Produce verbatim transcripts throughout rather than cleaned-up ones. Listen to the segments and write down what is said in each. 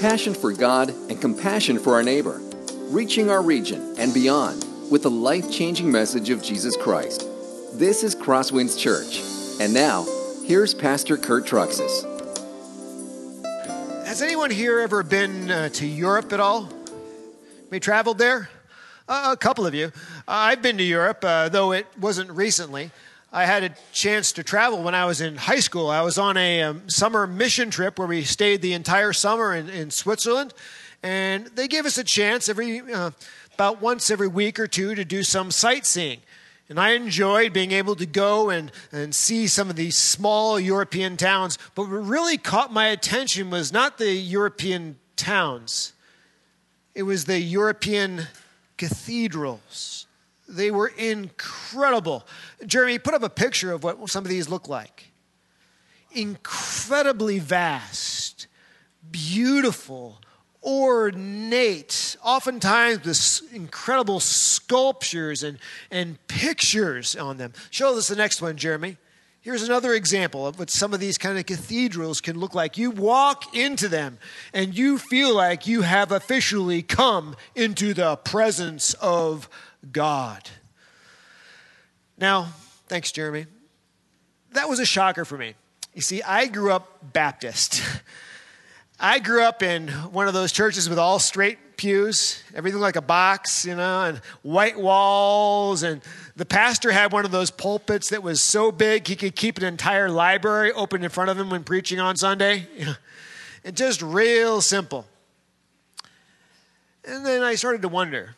passion for God and compassion for our neighbor, reaching our region and beyond with the life-changing message of Jesus Christ. This is Crosswinds Church. And now, here's Pastor Kurt Truxess. Has anyone here ever been uh, to Europe at all? We traveled there? Uh, a couple of you. Uh, I've been to Europe, uh, though it wasn't recently. I had a chance to travel when I was in high school. I was on a um, summer mission trip where we stayed the entire summer in, in Switzerland. And they gave us a chance every uh, about once every week or two to do some sightseeing. And I enjoyed being able to go and, and see some of these small European towns. But what really caught my attention was not the European towns. It was the European cathedrals. They were incredible. Jeremy, put up a picture of what some of these look like. Incredibly vast, beautiful, ornate, oftentimes with incredible sculptures and, and pictures on them. Show us the next one, Jeremy. Here's another example of what some of these kind of cathedrals can look like. You walk into them and you feel like you have officially come into the presence of God. Now, thanks, Jeremy. That was a shocker for me. You see, I grew up Baptist. I grew up in one of those churches with all straight pews, everything like a box, you know, and white walls, and the pastor had one of those pulpits that was so big he could keep an entire library open in front of him when preaching on Sunday. It just real simple. And then I started to wonder,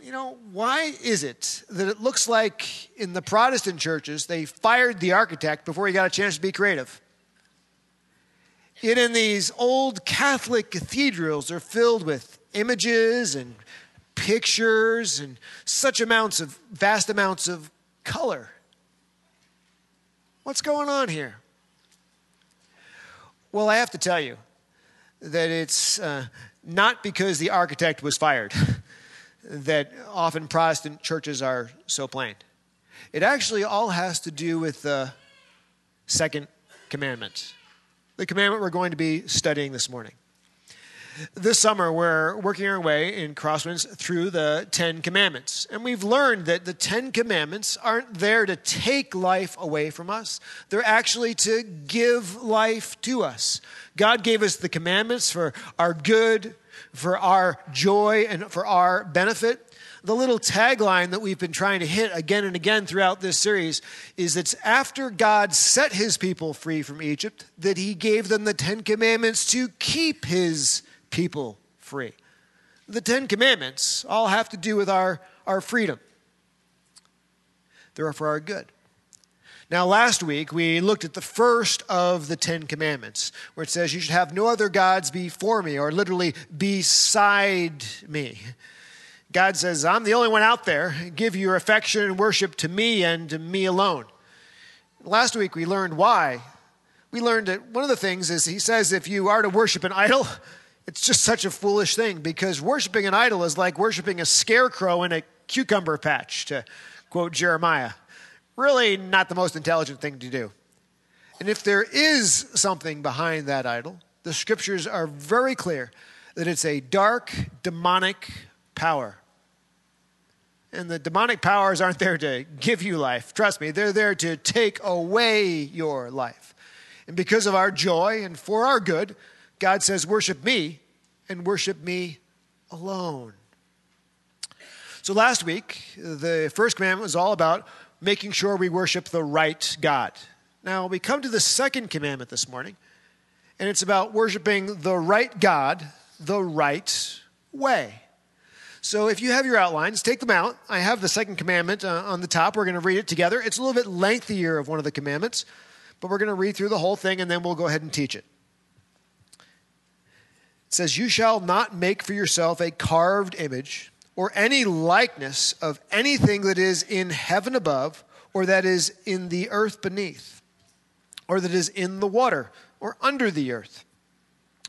you know, why is it that it looks like in the Protestant churches they fired the architect before he got a chance to be creative? Yet in these old Catholic cathedrals are filled with images and pictures and such amounts of vast amounts of color. What's going on here? Well, I have to tell you that it's uh, not because the architect was fired that often Protestant churches are so plain. It actually all has to do with the second commandment, the commandment we're going to be studying this morning. This summer, we're working our way in Crosswinds through the Ten Commandments. And we've learned that the Ten Commandments aren't there to take life away from us. They're actually to give life to us. God gave us the commandments for our good, for our joy, and for our benefit. The little tagline that we've been trying to hit again and again throughout this series is it's after God set his people free from Egypt that he gave them the Ten Commandments to keep his people free. The Ten Commandments all have to do with our, our freedom. They're for our good. Now, last week, we looked at the first of the Ten Commandments, where it says, you should have no other gods before me, or literally beside me. God says, I'm the only one out there. Give your affection and worship to me and to me alone. Last week, we learned why. We learned that one of the things is he says, if you are to worship an idol, it's just such a foolish thing, because worshiping an idol is like worshiping a scarecrow in a cucumber patch, to quote Jeremiah. Really not the most intelligent thing to do. And if there is something behind that idol, the scriptures are very clear that it's a dark, demonic power. And the demonic powers aren't there to give you life. Trust me, they're there to take away your life. And because of our joy and for our good, God says, worship me and worship me alone. So last week, the first commandment was all about making sure we worship the right God. Now, we come to the second commandment this morning, and it's about worshiping the right God the right way. So if you have your outlines, take them out. I have the second commandment uh, on the top. We're going to read it together. It's a little bit lengthier of one of the commandments, but we're going to read through the whole thing, and then we'll go ahead and teach it. It says, you shall not make for yourself a carved image or any likeness of anything that is in heaven above, or that is in the earth beneath, or that is in the water, or under the earth.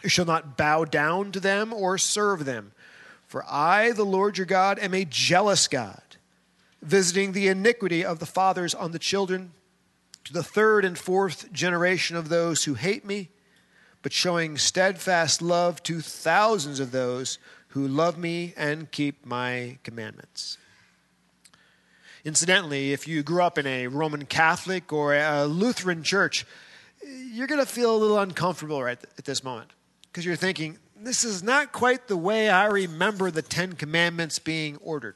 You shall not bow down to them or serve them. For I, the Lord your God, am a jealous God, visiting the iniquity of the fathers on the children to the third and fourth generation of those who hate me, but showing steadfast love to thousands of those who love me and keep my commandments. Incidentally, if you grew up in a Roman Catholic or a Lutheran church, you're going to feel a little uncomfortable right th- at this moment because you're thinking, this is not quite the way I remember the Ten Commandments being ordered.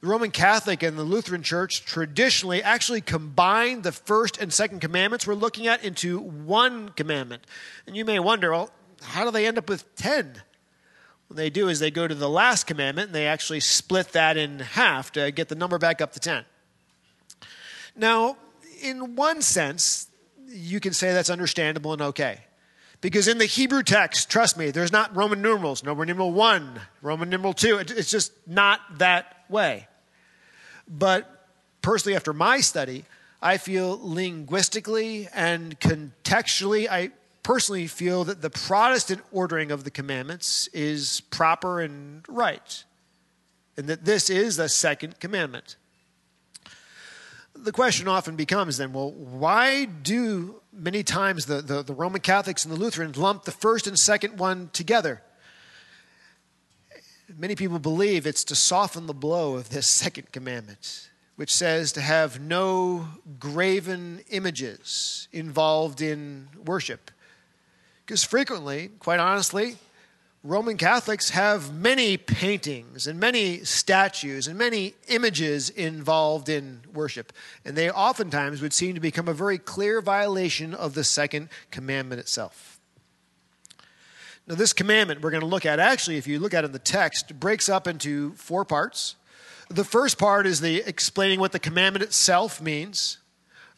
The Roman Catholic and the Lutheran Church traditionally actually combined the first and second commandments we're looking at into one commandment. And you may wonder, well, how do they end up with ten? What they do is they go to the last commandment and they actually split that in half to get the number back up to ten. Now, in one sense, you can say that's understandable and okay. Because in the Hebrew text, trust me, there's not Roman numerals. Roman numeral one, Roman numeral two. It, it's just not that way. But personally, after my study, I feel linguistically and contextually, I personally feel that the Protestant ordering of the commandments is proper and right, and that this is the second commandment. The question often becomes then, well, why do many times the, the, the Roman Catholics and the Lutherans lump the first and second one together? Many people believe it's to soften the blow of this second commandment, which says to have no graven images involved in worship. Because frequently, quite honestly, Roman Catholics have many paintings and many statues and many images involved in worship. And they oftentimes would seem to become a very clear violation of the second commandment itself. Now, this commandment we're going to look at, actually, if you look at it in the text, breaks up into four parts. The first part is the explaining what the commandment itself means.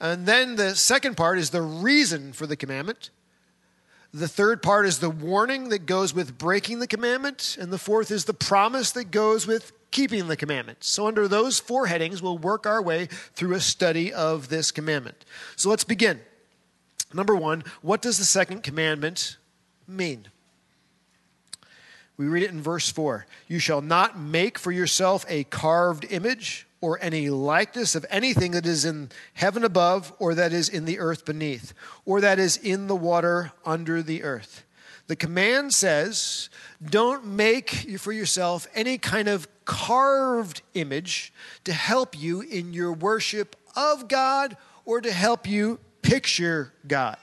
And then the second part is the reason for the commandment. The third part is the warning that goes with breaking the commandment. And the fourth is the promise that goes with keeping the commandment. So under those four headings, we'll work our way through a study of this commandment. So let's begin. Number one, what does the second commandment mean? We read it in verse four. You shall not make for yourself a carved image or any likeness of anything that is in heaven above, or that is in the earth beneath, or that is in the water under the earth. The command says, don't make for yourself any kind of carved image to help you in your worship of God or to help you picture God.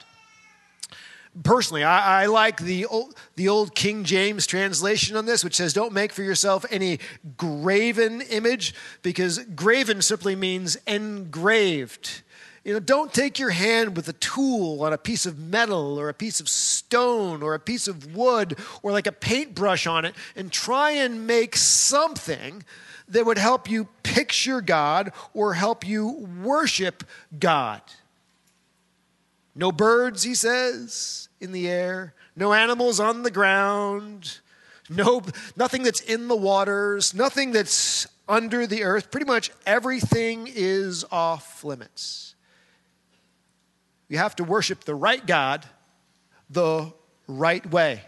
Personally, I, I like the old, the old King James translation on this, which says, don't make for yourself any graven image, because graven simply means engraved. You know, don't take your hand with a tool on a piece of metal or a piece of stone or a piece of wood or like a paintbrush on it and try and make something that would help you picture God or help you worship God. No birds, he says, in the air. No animals on the ground. No, nothing that's in the waters. Nothing that's under the earth. Pretty much everything is off limits. You have to worship the right God the right way.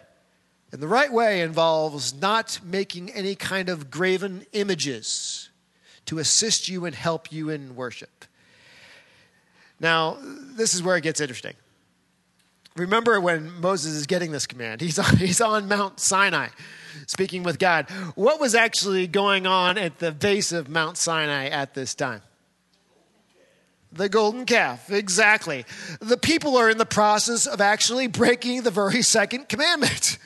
And the right way involves not making any kind of graven images to assist you and help you in worship. Now, this is where it gets interesting. Remember when Moses is getting this command. He's on, he's on Mount Sinai speaking with God. What was actually going on at the base of Mount Sinai at this time? The golden calf, exactly. The people are in the process of actually breaking the very second commandment.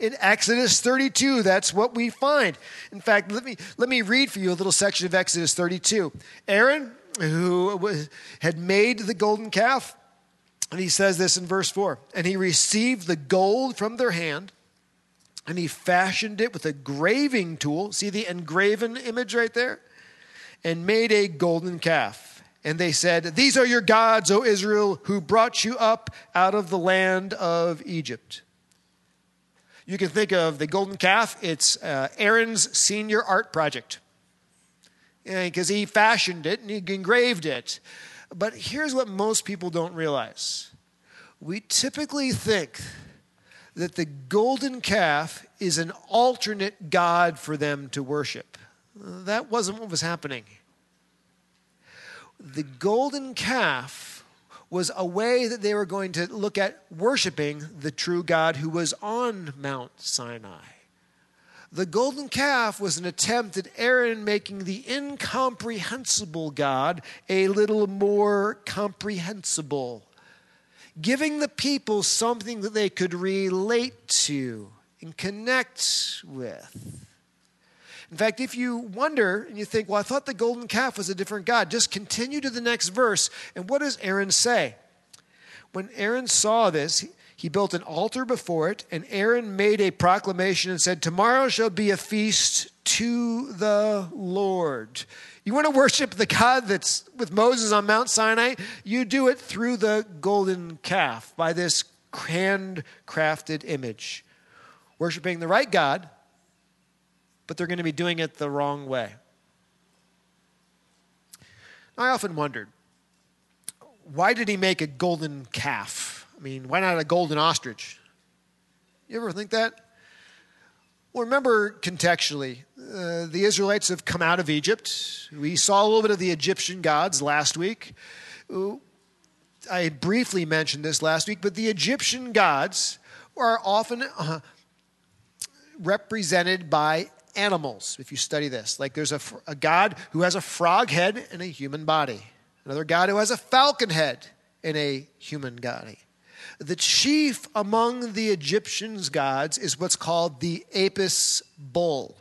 In Exodus thirty-two, that's what we find. In fact, let me, let me read for you a little section of Exodus thirty-two. Aaron, who had made the golden calf. And he says this in verse four. And he received the gold from their hand, and he fashioned it with a graving tool. See the engraven image right there? And made a golden calf. And they said, these are your gods, O Israel, who brought you up out of the land of Egypt. You can think of the golden calf. It's uh, Aaron's senior art project. Because he fashioned it and he engraved it. But here's what most people don't realize. We typically think that the golden calf is an alternate god for them to worship. That wasn't what was happening. The golden calf was a way that they were going to look at worshiping the true God who was on Mount Sinai. The golden calf was an attempt at Aaron making the incomprehensible God a little more comprehensible, giving the people something that they could relate to and connect with. In fact, if you wonder and you think, well, I thought the golden calf was a different God, just continue to the next verse. And what does Aaron say? When Aaron saw this, he built an altar before it, and Aaron made a proclamation and said, tomorrow shall be a feast to the Lord. You want to worship the God that's with Moses on Mount Sinai? You do it through the golden calf by this handcrafted image. Worshiping the right God, but they're going to be doing it the wrong way. I often wondered, why did he make a golden calf? I mean, why not a golden ostrich? You ever think that? Well, remember contextually, uh, the Israelites have come out of Egypt. We saw a little bit of the Egyptian gods last week. I briefly mentioned this last week, but the Egyptian gods are often uh, represented by animals, if you study this. Like there's a, a god who has a frog head and a human body. Another god who has a falcon head and a human body. The chief among the Egyptians' gods is what's called the Apis bull.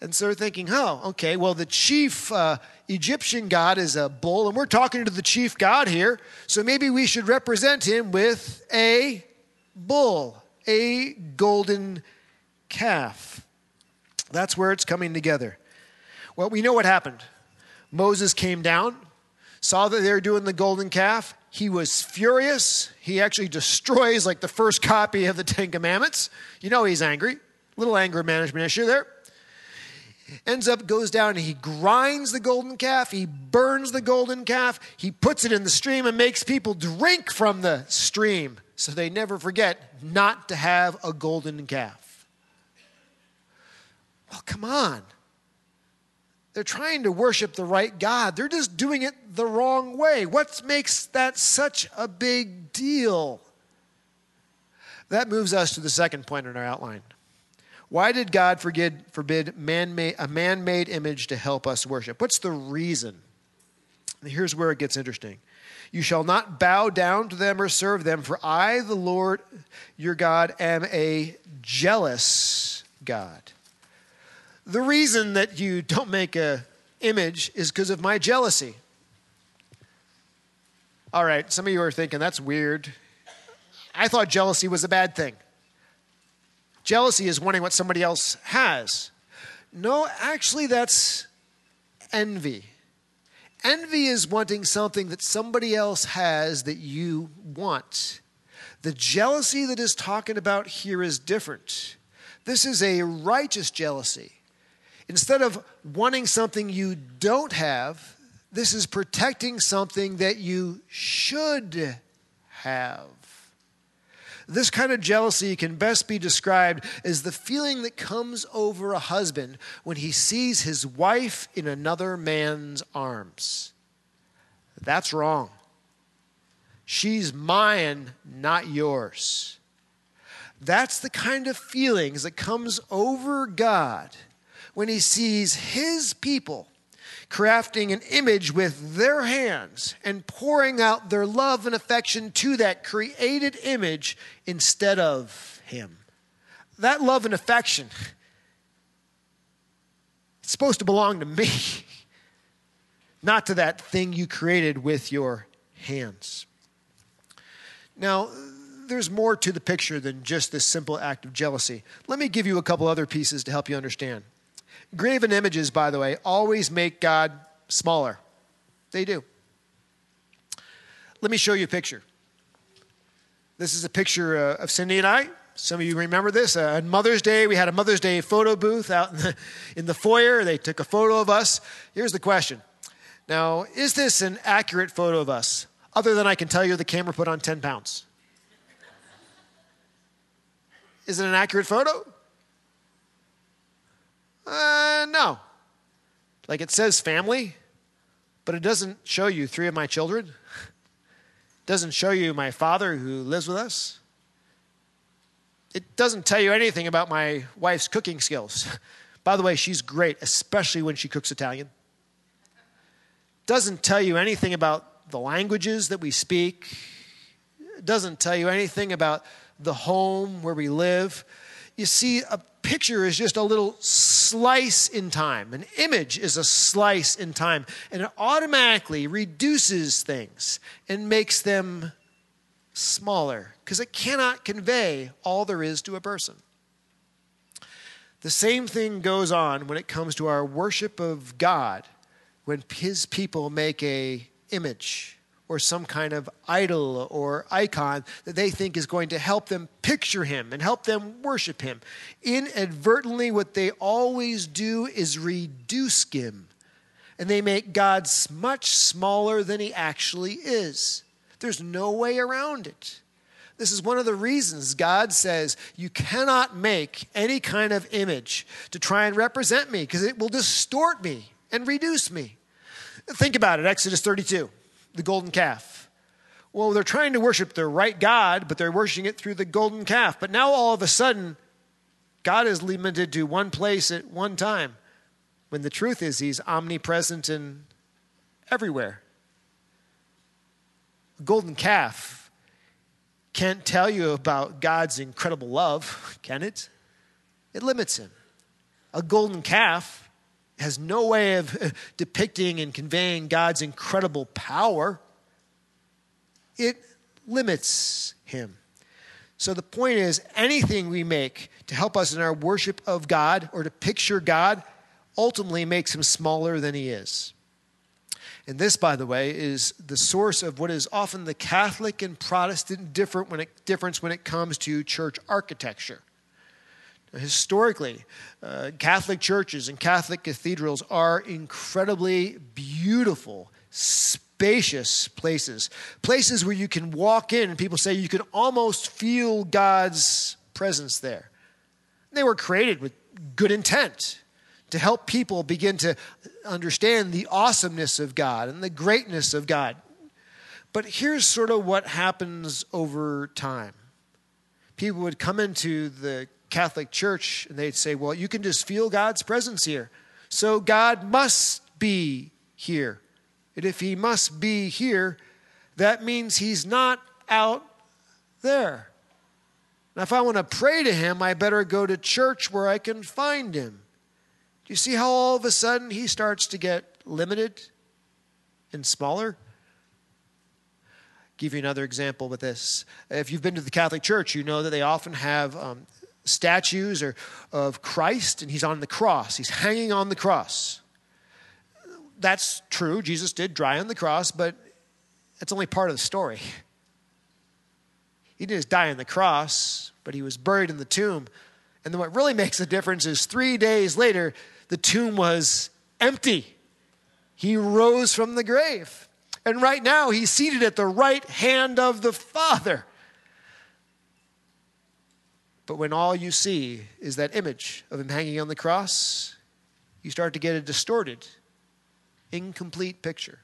And so they're thinking, oh, okay, well, the chief uh, Egyptian god is a bull, and we're talking to the chief god here, so maybe we should represent him with a bull, a golden calf. That's where it's coming together. Well, we know what happened. Moses came down, saw that they were doing the golden calf. He was furious. He actually destroys like the first copy of the Ten Commandments. You know he's angry. Little anger management issue there. Ends up, goes down, and he grinds the golden calf. He burns the golden calf. He puts it in the stream and makes people drink from the stream so they never forget not to have a golden calf. Well, come on. They're trying to worship the right God. They're just doing it the wrong way. What makes that such a big deal? That moves us to the second point in our outline. Why did God forbid, forbid man-made, a man-made image to help us worship? What's the reason? And here's where it gets interesting. You shall not bow down to them or serve them, for I, the Lord, your God, am a jealous God. The reason that you don't make an image is because of my jealousy. All right, some of you are thinking, that's weird. I thought jealousy was a bad thing. Jealousy is wanting what somebody else has. No, actually, that's envy. Envy is wanting something that somebody else has that you want. The jealousy that is talking about here is different. This is a righteous jealousy. Instead of wanting something you don't have, this is protecting something that you should have. This kind of jealousy can best be described as the feeling that comes over a husband when he sees his wife in another man's arms. That's wrong. She's mine, not yours. That's the kind of feelings that comes over God when he sees his people crafting an image with their hands and pouring out their love and affection to that created image instead of him. That love and affection, it's supposed to belong to me, not to that thing you created with your hands. Now, there's more to the picture than just this simple act of jealousy. Let me give you a couple other pieces to help you understand. Graven images, by the way, always make God smaller. They do. Let me show you a picture. This is a picture uh, of Cindy and I. Some of you remember this. Uh, on Mother's Day, we had a Mother's Day photo booth out in the, in the foyer. They took a photo of us. Here's the question. Now, is this an accurate photo of us? Other than I can tell you the camera put on ten pounds. Is it an accurate photo? Uh, no. Like it says family, But it doesn't show you three of my children. It doesn't show you my father who lives with us. It doesn't tell you anything about my wife's cooking skills. By the way, she's great, especially when she cooks Italian. It doesn't tell you anything about the languages that we speak. It doesn't tell you anything about the home where we live. You see, a picture is just a little slice in time. An image is a slice in time. And it automatically reduces things and makes them smaller because it cannot convey all there is to a person. The same thing goes on when it comes to our worship of God, when his people make a image or some kind of idol or icon that they think is going to help them picture him and help them worship him. Inadvertently, what they always do is reduce him, and they make God much smaller than he actually is. There's no way around it. This is one of the reasons God says you cannot make any kind of image to try and represent me, because it will distort me and reduce me. Think about it, Exodus thirty-two. The golden calf. Well, they're trying to worship the right God, but they're worshiping it through the golden calf. But now all of a sudden, God is limited to one place at one time, when the truth is he's omnipresent and everywhere. The golden calf can't tell you about God's incredible love, can it? It limits him. A golden calf has no way of depicting and conveying God's incredible power. It limits him. So the point is, anything we make to help us in our worship of God or to picture God ultimately makes him smaller than he is. And this, by the way, is the source of what is often the Catholic and Protestant different when it, difference when it comes to church architecture. Historically, uh, Catholic churches and Catholic cathedrals are incredibly beautiful, spacious places. Places where you can walk in and people say you can almost feel God's presence there. They were created with good intent to help people begin to understand the awesomeness of God and the greatness of God. But here's sort of what happens over time. People would come into the Catholic Church, and they'd say, well, you can just feel God's presence here. So God must be here. And if he must be here, that means he's not out there. Now, if I want to pray to him, I better go to church where I can find him. Do you see how all of a sudden he starts to get limited and smaller? I'll give you another example with this. If you've been to the Catholic Church, you know that they often have Um, statues or of Christ, and he's on the cross. He's hanging on the cross. That's true. Jesus did die on the cross, but that's only part of the story. He didn't just die on the cross, but he was buried in the tomb. And then what really makes a difference is three days later, the tomb was empty. He rose from the grave. And right now, he's seated at the right hand of the Father. But when all you see is that image of him hanging on the cross, you start to get a distorted, incomplete picture.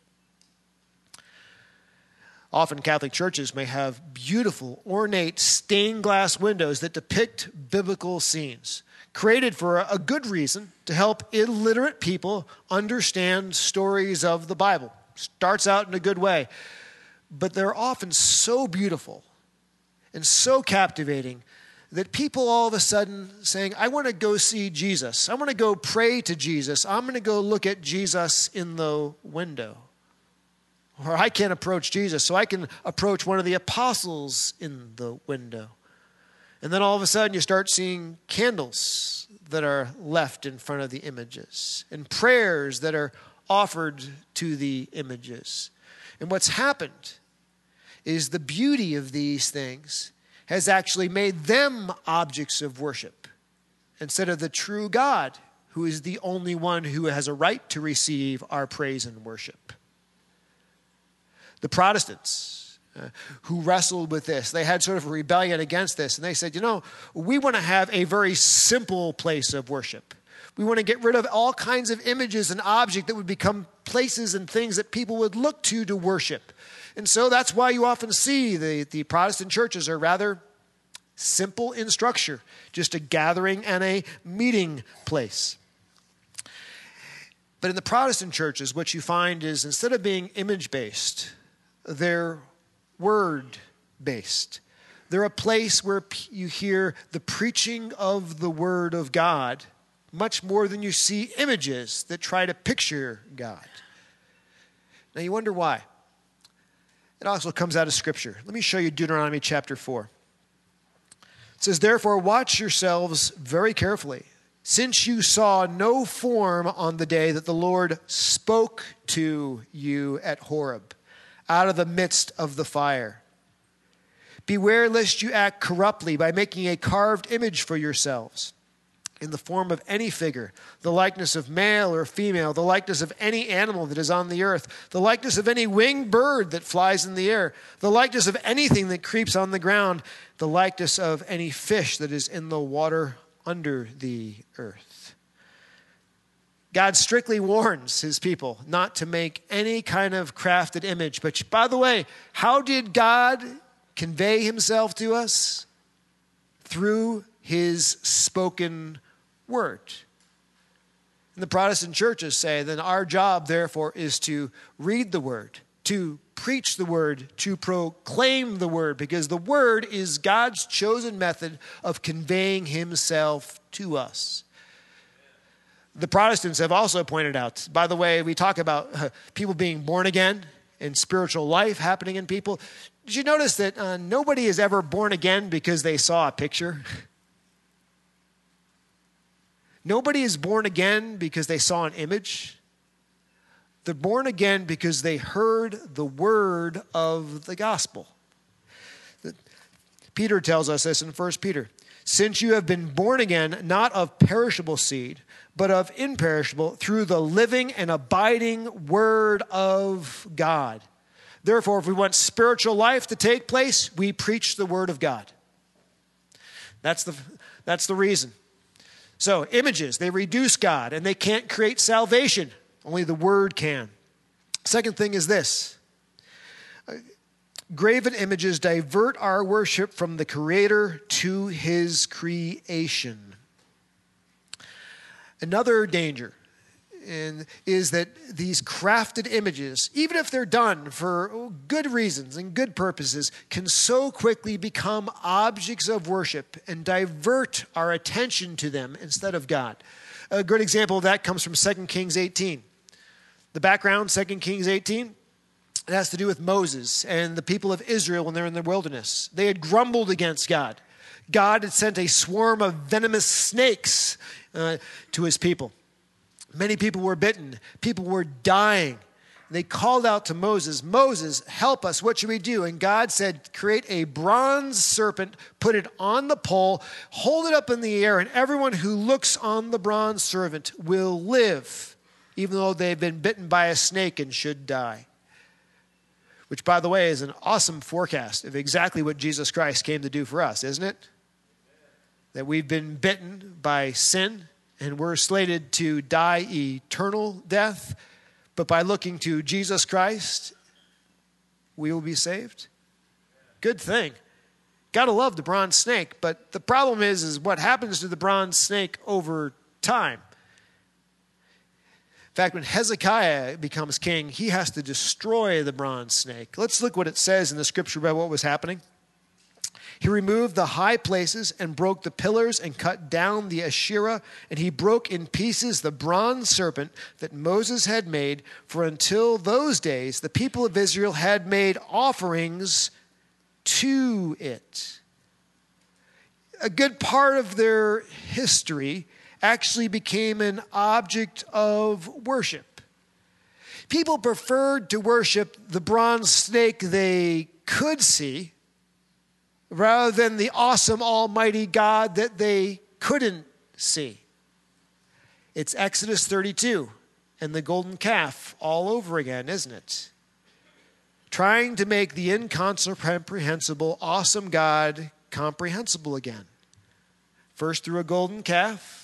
Often Catholic churches may have beautiful, ornate, stained glass windows that depict biblical scenes, created for a good reason to help illiterate people understand stories of the Bible. Starts out in a good way, but they're often so beautiful and so captivating that people all of a sudden saying, I want to go see Jesus. I want to go pray to Jesus. I'm going to go look at Jesus in the window. Or I can't approach Jesus, so I can approach one of the apostles in the window. And then all of a sudden you start seeing candles that are left in front of the images and prayers that are offered to the images. And what's happened is the beauty of these things has actually made them objects of worship instead of the true God, who is the only one who has a right to receive our praise and worship. The Protestants uh, who wrestled with this, they had sort of a rebellion against this, and they said, you know, we want to have a very simple place of worship. We want to get rid of all kinds of images and objects that would become places and things that people would look to to worship. And so that's why you often see the, the Protestant churches are rather simple in structure, just a gathering and a meeting place. But in the Protestant churches, what you find is instead of being image-based, they're word-based. They're a place where you hear the preaching of the Word of God much more than you see images that try to picture God. Now you wonder why. It also comes out of Scripture. Let me show you Deuteronomy chapter four. It says, "Therefore watch yourselves very carefully, since you saw no form on the day that the Lord spoke to you at Horeb, out of the midst of the fire. Beware lest you act corruptly by making a carved image for yourselves, in the form of any figure, the likeness of male or female, the likeness of any animal that is on the earth, the likeness of any winged bird that flies in the air, the likeness of anything that creeps on the ground, the likeness of any fish that is in the water under the earth." God strictly warns his people not to make any kind of crafted image. But by the way, how did God convey himself to us? Through his spoken word. And the Protestant churches say then our job, therefore, is to read the word, to preach the word, to proclaim the word, because the word is God's chosen method of conveying himself to us. The Protestants have also pointed out, by the way, we talk about people being born again and spiritual life happening in people. Did you notice that uh, nobody is ever born again because they saw a picture? Nobody is born again because they saw an image. They're born again because they heard the word of the gospel. Peter tells us this in First Peter. "Since you have been born again, not of perishable seed, but of imperishable, through the living and abiding word of God. Therefore, if we want spiritual life to take place, we preach the word of God." That's the, that's the reason. So images, they reduce God and they can't create salvation. Only the word can. Second thing is this. Graven images divert our worship from the Creator to his creation. Another danger and is that these crafted images, even if they're done for good reasons and good purposes, can so quickly become objects of worship and divert our attention to them instead of God. A great example of that comes from Second Kings eighteen. The background, Second Kings eighteen, it has to do with Moses and the people of Israel when they're in the wilderness. They had grumbled against God. God had sent a swarm of venomous snakes uh, to his people. Many people were bitten. People were dying. They called out to Moses, "Moses, help us. What should we do?" And God said, "Create a bronze serpent, put it on the pole, hold it up in the air, and everyone who looks on the bronze serpent will live, even though they've been bitten by a snake and should die." Which, by the way, is an awesome forecast of exactly what Jesus Christ came to do for us, isn't it? That we've been bitten by sin, and we're slated to die eternal death, but by looking to Jesus Christ, we will be saved. Good thing. Gotta love the bronze snake, but the problem is, is what happens to the bronze snake over time. In fact, when Hezekiah becomes king, he has to destroy the bronze snake. Let's look what it says in the scripture about what was happening. He removed the high places and broke the pillars and cut down the Asherah, and he broke in pieces the bronze serpent that Moses had made, for until those days the people of Israel had made offerings to it. A good part of their history actually became an object of worship. People preferred to worship the bronze snake they could see, rather than the awesome almighty God that they couldn't see. It's Exodus thirty-two and the golden calf all over again, isn't it? Trying to make the incomprehensible, awesome God comprehensible again. First through a golden calf,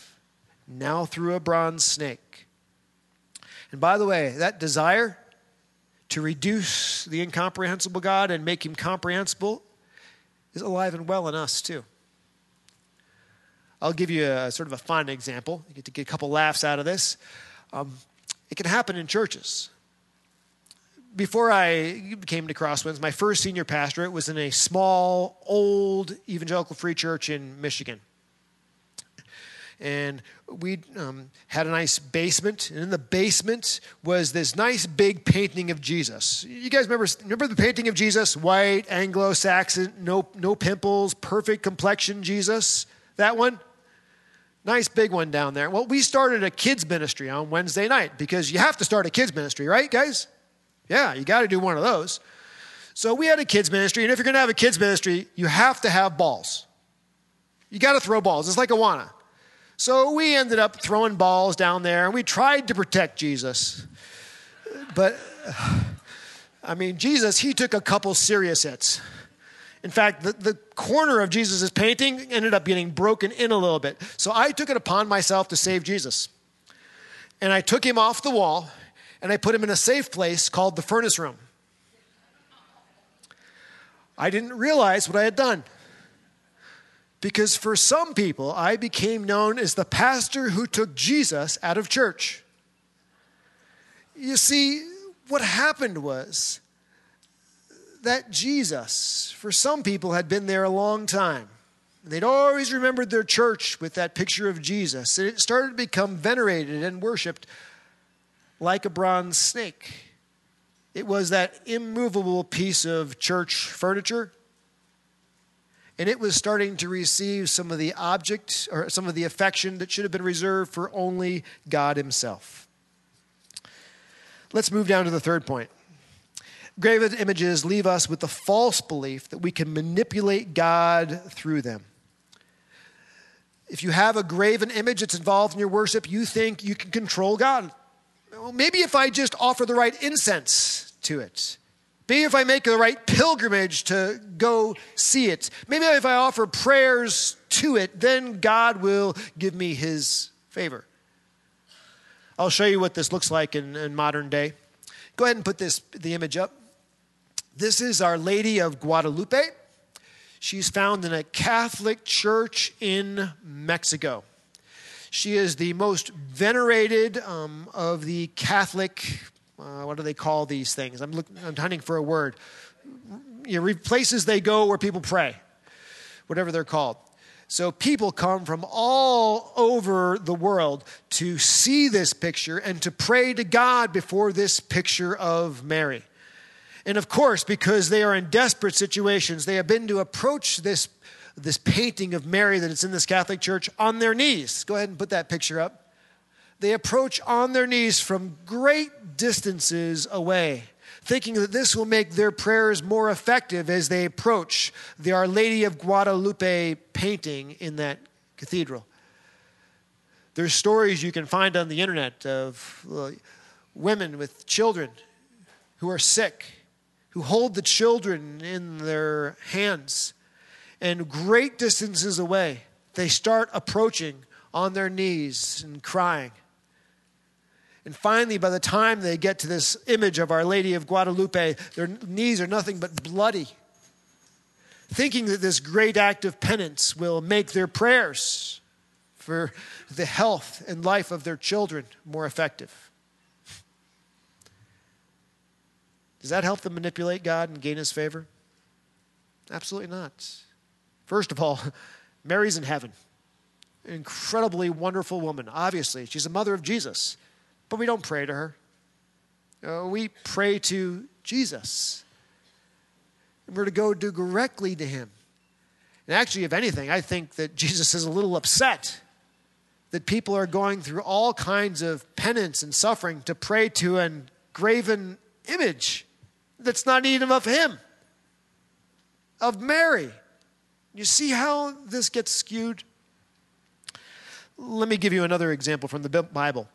now through a bronze snake. And by the way, that desire to reduce the incomprehensible God and make him comprehensible is alive and well in us too. I'll give you a sort of a fun example. You get to get a couple laughs out of this. Um, it can happen in churches. Before I came to Crosswinds, my first senior pastorate was in a small, old evangelical free church in Michigan. And we um, had a nice basement. And in the basement was this nice big painting of Jesus. You guys remember remember the painting of Jesus? White, Anglo-Saxon, no, no pimples, perfect complexion Jesus. That one? Nice big one down there. Well, we started a kids ministry on Wednesday night because you have to start a kids ministry, right, guys? Yeah, you got to do one of those. So we had a kids ministry. And if you're going to have a kids ministry, you have to have balls. You got to throw balls. It's like Awana. So we ended up throwing balls down there, and we tried to protect Jesus. But, I mean, Jesus, he took a couple serious hits. In fact, the, the corner of Jesus' painting ended up getting broken in a little bit. So I took it upon myself to save Jesus. And I took him off the wall, and I put him in a safe place called the furnace room. I didn't realize what I had done. Because for some people, I became known as the pastor who took Jesus out of church. You see, what happened was that Jesus, for some people, had been there a long time. They'd always remembered their church with that picture of Jesus. And it started to become venerated and worshiped like a bronze snake. It was that immovable piece of church furniture. And it was starting to receive some of the object or some of the affection that should have been reserved for only God himself. Let's move down to the third point. Graven images leave us with the false belief that we can manipulate God through them. If you have a graven image that's involved in your worship, you think you can control God. Well, maybe if I just offer the right incense to it. Maybe if I make the right pilgrimage to go see it. Maybe if I offer prayers to it, then God will give me his favor. I'll show you what this looks like in, in modern day. Go ahead and put this the image up. This is Our Lady of Guadalupe. She's found in a Catholic church in Mexico. She is the most venerated um, of the Catholic Uh, what do they call these things? I'm looking, I'm hunting for a word. You know, places they go where people pray, whatever they're called. So people come from all over the world to see this picture and to pray to God before this picture of Mary. And of course, because they are in desperate situations, they have been to approach this, this painting of Mary that is in this Catholic church on their knees. Go ahead and put that picture up. They approach on their knees from great distances away, thinking that this will make their prayers more effective as they approach the Our Lady of Guadalupe painting in that cathedral. There's stories you can find on the internet of uh, women with children who are sick, who hold the children in their hands, and great distances away, they start approaching on their knees and crying. And finally, by the time they get to this image of Our Lady of Guadalupe, their knees are nothing but bloody, thinking that this great act of penance will make their prayers for the health and life of their children more effective. Does that help them manipulate God and gain his favor? Absolutely not. First of all, Mary's in heaven. An incredibly wonderful woman, obviously. She's the mother of Jesus. But we don't pray to her. Uh, we pray to Jesus. And we're to go do directly to him. And actually, if anything, I think that Jesus is a little upset that people are going through all kinds of penance and suffering to pray to an graven image that's not even of him, of Mary. You see how this gets skewed? Let me give you another example from the Bible.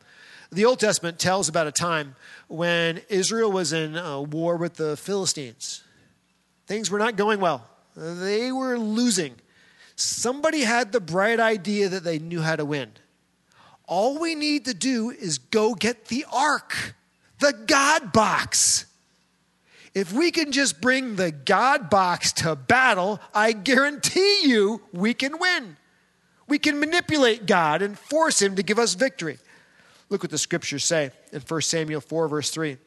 The Old Testament tells about a time when Israel was in a war with the Philistines. Things were not going well. They were losing. Somebody had the bright idea that they knew how to win. all we need to do is go get the ark, the God box. If we can just bring the God box to battle, I guarantee you we can win. We can manipulate God and force him to give us victory. Look what the scriptures say in First Samuel four, verse three. And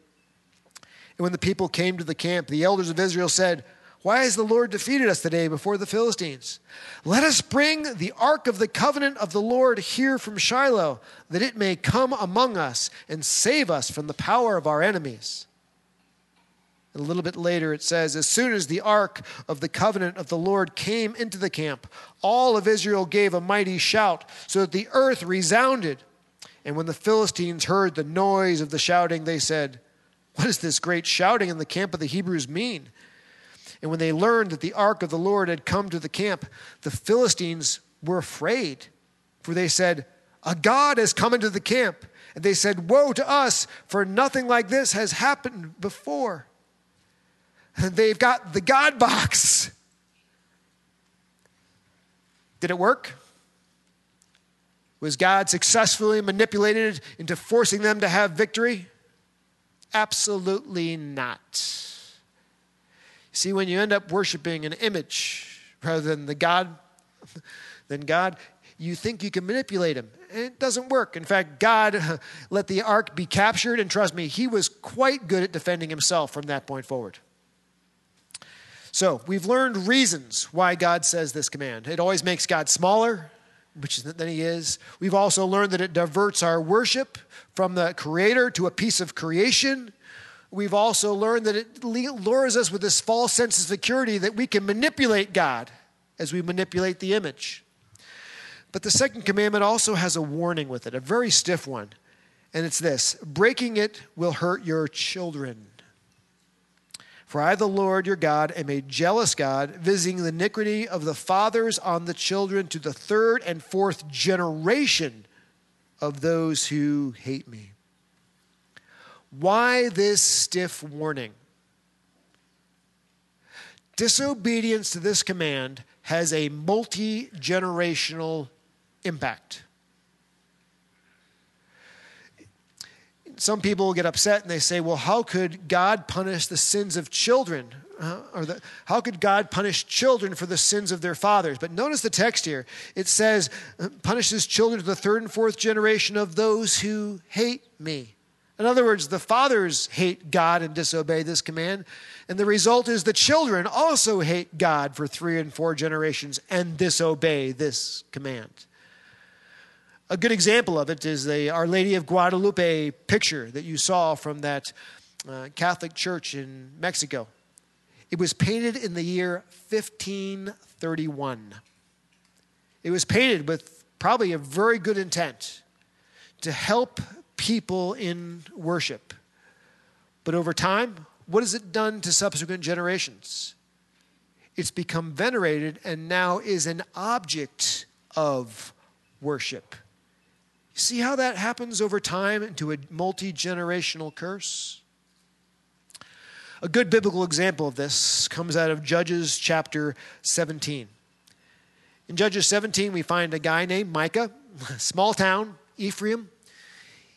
when the people came to the camp, the elders of Israel said, "Why has the Lord defeated us today before the Philistines? Let us bring the ark of the covenant of the Lord here from Shiloh, that it may come among us and save us from the power of our enemies." A little bit later it says, as soon as the ark of the covenant of the Lord came into the camp, all of Israel gave a mighty shout so that the earth resounded. And when the Philistines heard the noise of the shouting, they said, "What does this great shouting in the camp of the Hebrews mean?" And when they learned that the ark of the Lord had come to the camp, the Philistines were afraid, for they said, "A god has come into the camp." And they said, "Woe to us, for nothing like this has happened before." They've got the God box. Did it work? Was God successfully manipulated into forcing them to have victory? Absolutely not. See, when you end up worshiping an image rather than the God, than God, you think you can manipulate him. It doesn't work. In fact, God let the ark be captured, and trust me, he was quite good at defending himself from that point forward. So we've learned reasons why God says this command. It always makes God smaller, which is than he is. We've also learned that it diverts our worship from the creator to a piece of creation. We've also learned that it lures us with this false sense of security that we can manipulate God as we manipulate the image. But the second commandment also has a warning with it, a very stiff one. And it's this: breaking it will hurt your children. For I, the Lord, your God, am a jealous God, visiting the iniquity of the fathers on the children to the third and fourth generation of those who hate me. Why this stiff warning? Disobedience to this command has a multi-generational impact. Some people get upset and they say, well, how could God punish the sins of children? Uh, or the, how could God punish children for the sins of their fathers? But notice the text here. It says, punishes children to the third and fourth generation of those who hate me. In other words, the fathers hate God and disobey this command. And the result is the children also hate God for three and four generations and disobey this command. A good example of it is the Our Lady of Guadalupe picture that you saw from that uh, Catholic church in Mexico. It was painted in the year fifteen thirty-one. It was painted with probably a very good intent to help people in worship. But over time, what has it done to subsequent generations? It's become venerated and now is an object of worship. See how that happens over time into a multi-generational curse? A good biblical example of this comes out of Judges chapter seventeen. In Judges seventeen, we find a guy named Micah, small town, Ephraim.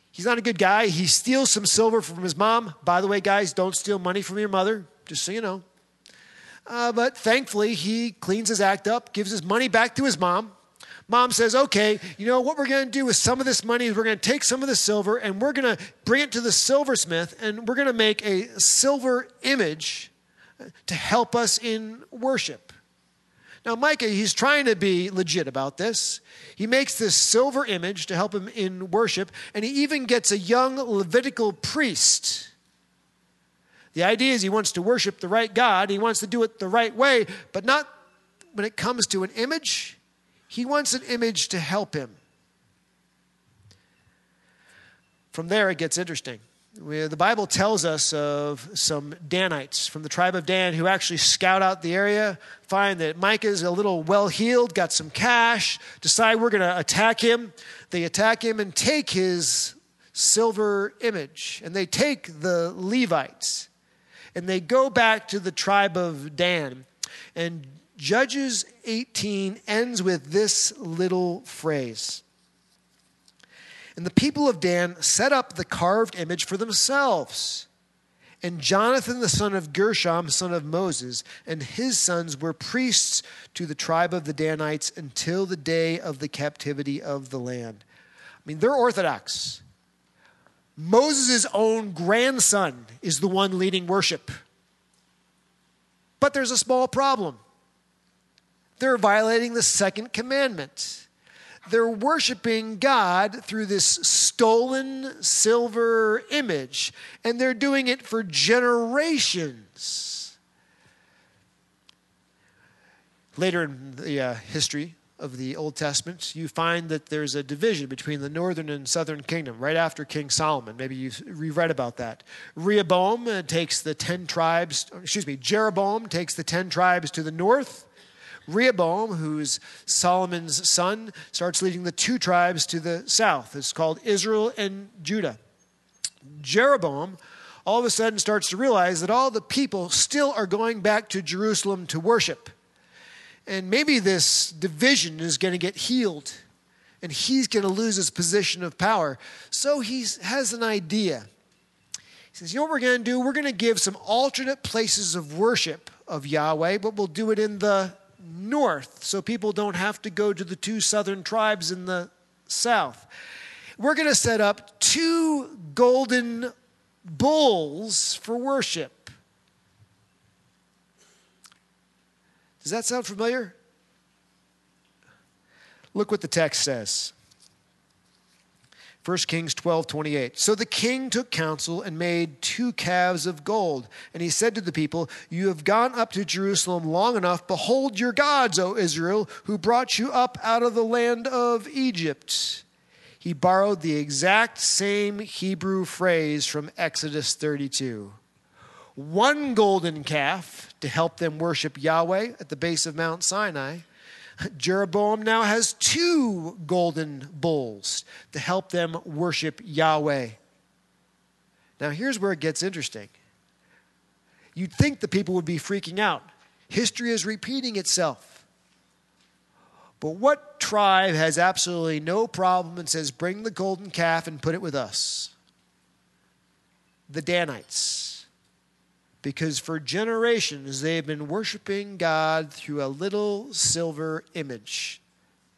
He's not a good guy. He steals some silver from his mom. By the way, guys, don't steal money from your mother, just so you know. Uh, but thankfully, he cleans his act up, gives his money back to his mom. Mom says, okay, you know, what we're going to do with some of this money is we're going to take some of the silver and we're going to bring it to the silversmith and we're going to make a silver image to help us in worship. Now, Micah, he's trying to be legit about this. He makes this silver image to help him in worship, and he even gets a young Levitical priest. The idea is he wants to worship the right God. He wants to do it the right way, but not when it comes to an image. He wants an image to help him. From there, it gets interesting. The Bible tells us of some Danites from the tribe of Dan who actually scout out the area, find that Micah's a little well-heeled, got some cash, decide we're going to attack him. They attack him and take his silver image, and they take the Levites, and they go back to the tribe of Dan, and Judges eighteen ends with this little phrase. And the people of Dan set up the carved image for themselves. And Jonathan, the son of Gershom, son of Moses, and his sons were priests to the tribe of the Danites until the day of the captivity of the land. I mean, they're Orthodox. Moses' own grandson is the one leading worship. But there's a small problem. They're violating the second commandment. They're worshiping God through this stolen silver image, and they're doing it for generations. Later in the uh, history of the Old Testament, you find that there's a division between the northern and southern kingdom right after King Solomon. Maybe you've read about that. Rehoboam takes the ten tribes, excuse me, Jeroboam takes the ten tribes to the north. Rehoboam, who's Solomon's son, starts leading the two tribes to the south. It's called Israel and Judah. Jeroboam all of a sudden starts to realize that all the people still are going back to Jerusalem to worship. And maybe this division is going to get healed, and he's going to lose his position of power. So he has an idea. He says, you know what we're going to do? We're going to give some alternate places of worship of Yahweh, but we'll do it in the north, so people don't have to go to the two southern tribes in the south. We're going to set up two golden bulls for worship. Does that sound familiar? Look what the text says. First Kings twelve twenty-eight. So the king took counsel and made two calves of gold. And he said to the people, you have gone up to Jerusalem long enough. Behold your gods, O Israel, who brought you up out of the land of Egypt. He borrowed the exact same Hebrew phrase from Exodus thirty-two. One golden calf to help them worship Yahweh at the base of Mount Sinai. Jeroboam now has two golden bulls to help them worship Yahweh. Now, here's where it gets interesting. You'd think the people would be freaking out. History is repeating itself. But what tribe has absolutely no problem and says, bring the golden calf and put it with us? The Danites. Because for generations, they've been worshiping God through a little silver image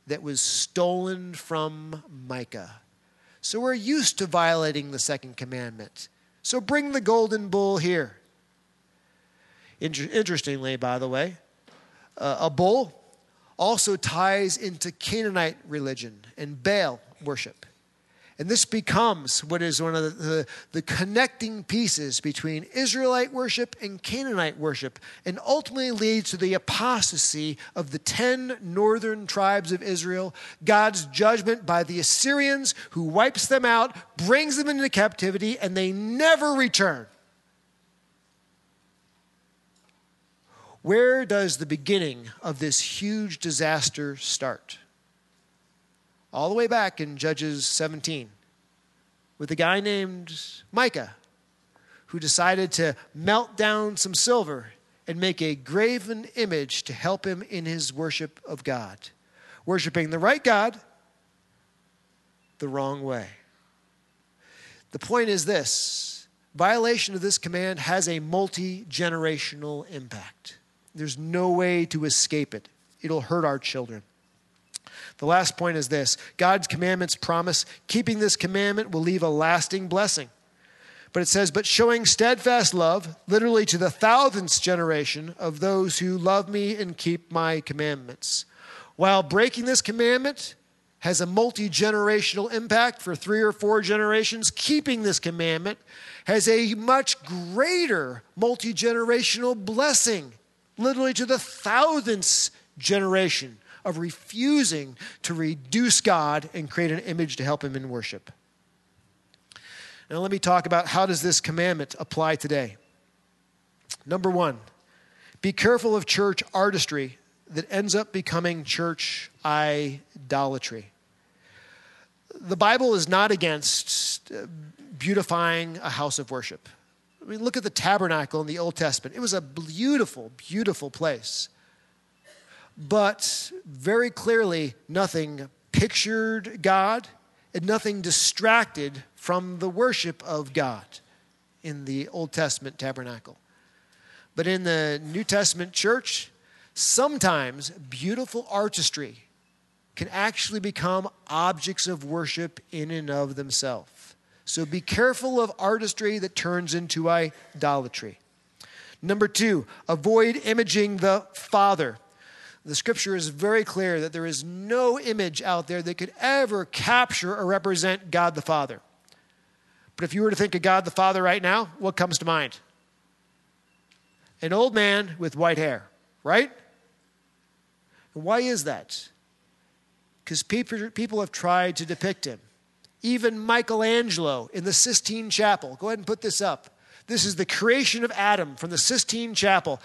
that was stolen from Micah. So we're used to violating the second commandment. So bring the golden bull here. Inter- interestingly, by the way, uh, a bull also ties into Canaanite religion and Baal worship. And this becomes what is one of the, the, the connecting pieces between Israelite worship and Canaanite worship, and ultimately leads to the apostasy of the ten northern tribes of Israel, God's judgment by the Assyrians, who wipes them out, brings them into captivity, and they never return. Where does the beginning of this huge disaster start? All the way back in Judges seventeen, with a guy named Micah, who decided to melt down some silver and make a graven image to help him in his worship of God, worshiping the right God the wrong way. The point is this: violation of this command has a multi-generational impact. There's no way to escape it. It'll hurt our children. The last point is this. God's commandments promise keeping this commandment will leave a lasting blessing. But it says, but showing steadfast love, literally to the thousandth generation of those who love me and keep my commandments. While breaking this commandment has a multi-generational impact for three or four generations, keeping this commandment has a much greater multi-generational blessing, literally to the thousandth generation of refusing to reduce God and create an image to help him in worship. Now let me talk about how does this commandment apply today. Number one, be careful of church artistry that ends up becoming church idolatry. The Bible is not against beautifying a house of worship. I mean, look at the tabernacle in the Old Testament. It was a beautiful, beautiful place. But very clearly, nothing pictured God and nothing distracted from the worship of God in the Old Testament tabernacle. But in the New Testament church, sometimes beautiful artistry can actually become objects of worship in and of themselves. So be careful of artistry that turns into idolatry. Number two, avoid imaging the Father. The scripture is very clear that there is no image out there that could ever capture or represent God the Father. But if you were to think of God the Father right now, what comes to mind? An old man with white hair, right? And why is that? Because people have tried to depict him. Even Michelangelo in the Sistine Chapel. Go ahead and put this up. This is the creation of Adam from the Sistine Chapel.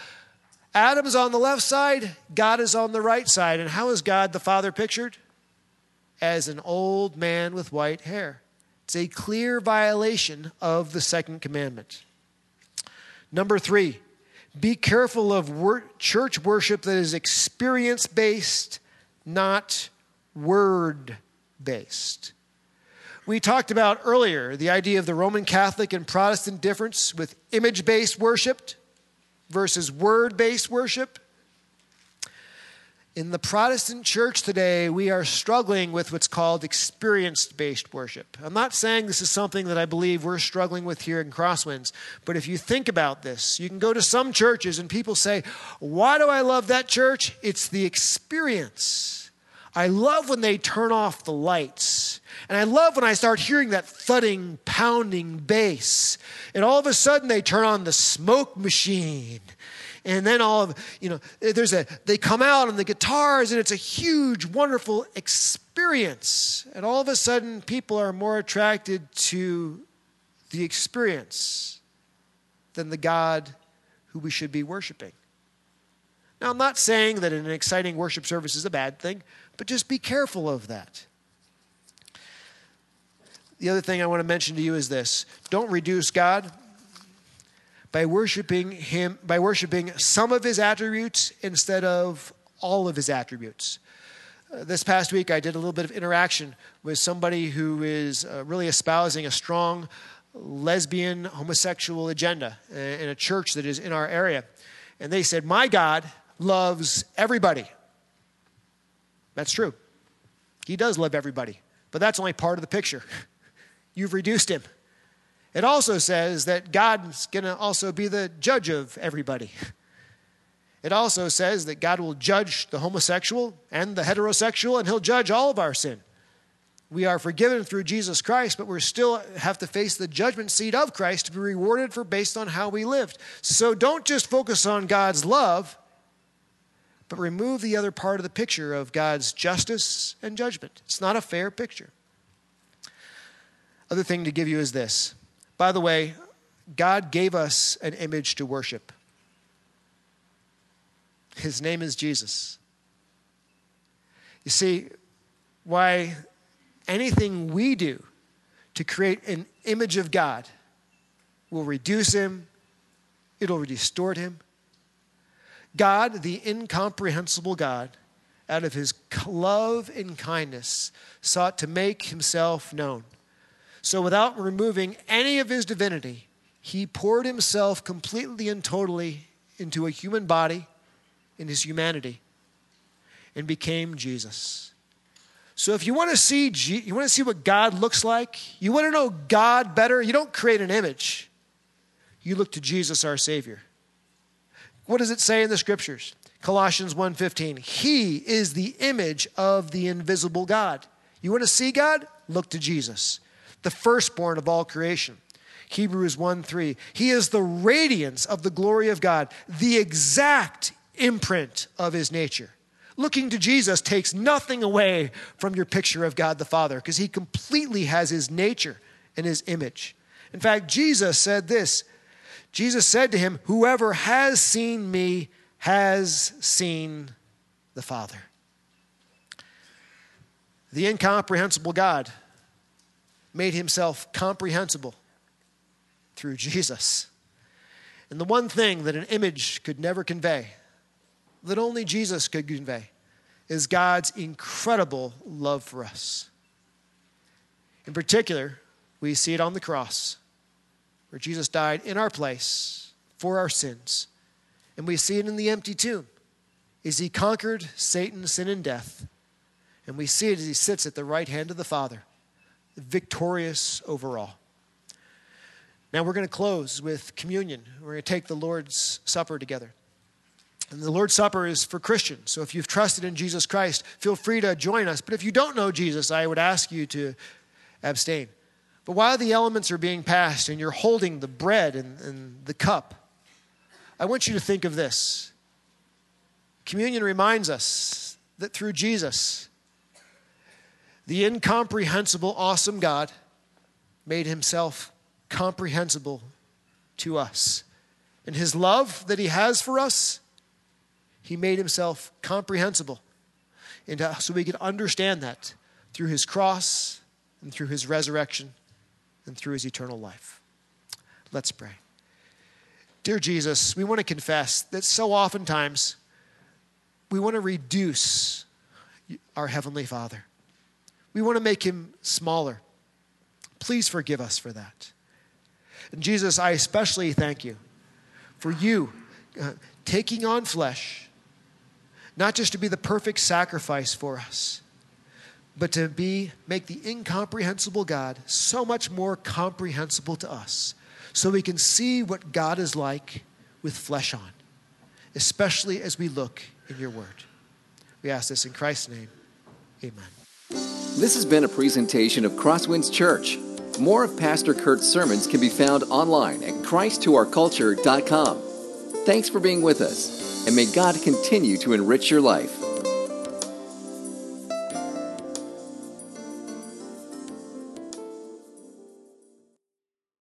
Adam is on the left side, God is on the right side. And how is God the Father pictured? As an old man with white hair. It's a clear violation of the second commandment. Number three, be careful of wor- church worship that is experience-based, not word-based. We talked about earlier the idea of the Roman Catholic and Protestant difference with image-based worship versus word-based worship. In the Protestant church today, we are struggling with what's called experience-based worship. I'm not saying this is something that I believe we're struggling with here in Crosswinds, but if you think about this, you can go to some churches and people say, why do I love that church? It's the experience. I love when they turn off the lights. And I love when I start hearing that thudding, pounding bass. And all of a sudden they turn on the smoke machine. And then all of, you know, there's a, they come out on the guitars and it's a huge, wonderful experience. And all of a sudden people are more attracted to the experience than the God who we should be worshiping. Now, I'm not saying that an exciting worship service is a bad thing, but just be careful of that. The other thing I want to mention to you is this. Don't reduce God by worshiping him, by worshiping some of his attributes instead of all of his attributes. Uh, this past week, I did a little bit of interaction with somebody who is uh, really espousing a strong lesbian homosexual agenda in a church that is in our area. And they said, my God loves everybody. That's true. He does love everybody, but that's only part of the picture. You've reduced him. It also says that God's going to also be the judge of everybody. It also says that God will judge the homosexual and the heterosexual, and he'll judge all of our sin. We are forgiven through Jesus Christ, but we still have to face the judgment seat of Christ to be rewarded for based on how we lived. So don't just focus on God's love, but remove the other part of the picture of God's justice and judgment. It's not a fair picture. Other thing to give you is this. By the way, God gave us an image to worship. His name is Jesus. You see, why anything we do to create an image of God will reduce him, it'll distort him. God, the incomprehensible God, out of his love and kindness, sought to make himself known. So without removing any of his divinity, he poured himself completely and totally into a human body, in his humanity, and became Jesus. So if you want to see G- you want to see what God looks like, you want to know God better, you don't create an image. You look to Jesus, our Savior. What does it say in the scriptures? Colossians one fifteen, he is the image of the invisible God. You want to see God? Look to Jesus, the firstborn of all creation. Hebrews one three, he is the radiance of the glory of God, the exact imprint of his nature. Looking to Jesus takes nothing away from your picture of God the Father, because he completely has his nature and his image. In fact, Jesus said this. Jesus said to him, whoever has seen me has seen the Father. The incomprehensible God made himself comprehensible through Jesus. And the one thing that an image could never convey, that only Jesus could convey, is God's incredible love for us. In particular, we see it on the cross, where Jesus died in our place for our sins. And we see it in the empty tomb, as he conquered Satan, sin, and death. And we see it as he sits at the right hand of the Father, victorious over all. Now we're going to close with communion. We're going to take the Lord's Supper together. And the Lord's Supper is for Christians. So if you've trusted in Jesus Christ, feel free to join us. But if you don't know Jesus, I would ask you to abstain. But while the elements are being passed and you're holding the bread and, and the cup, I want you to think of this. Communion reminds us that through Jesus, the incomprehensible, awesome God made himself comprehensible to us. In his love that he has for us, he made himself comprehensible. And so we could understand that through his cross and through his resurrection and through his eternal life. Let's pray. Dear Jesus, we want to confess that so oftentimes we want to reduce our Heavenly Father. We want to make him smaller. Please forgive us for that. And Jesus, I especially thank you for you uh, taking on flesh, not just to be the perfect sacrifice for us, but to be make the incomprehensible God so much more comprehensible to us, so we can see what God is like with flesh on, especially as we look in your word. We ask this in Christ's name. Amen. This has been a presentation of Crosswinds Church. More of Pastor Kurt's sermons can be found online at Christ To Our Culture dot com. Thanks for being with us, and may God continue to enrich your life.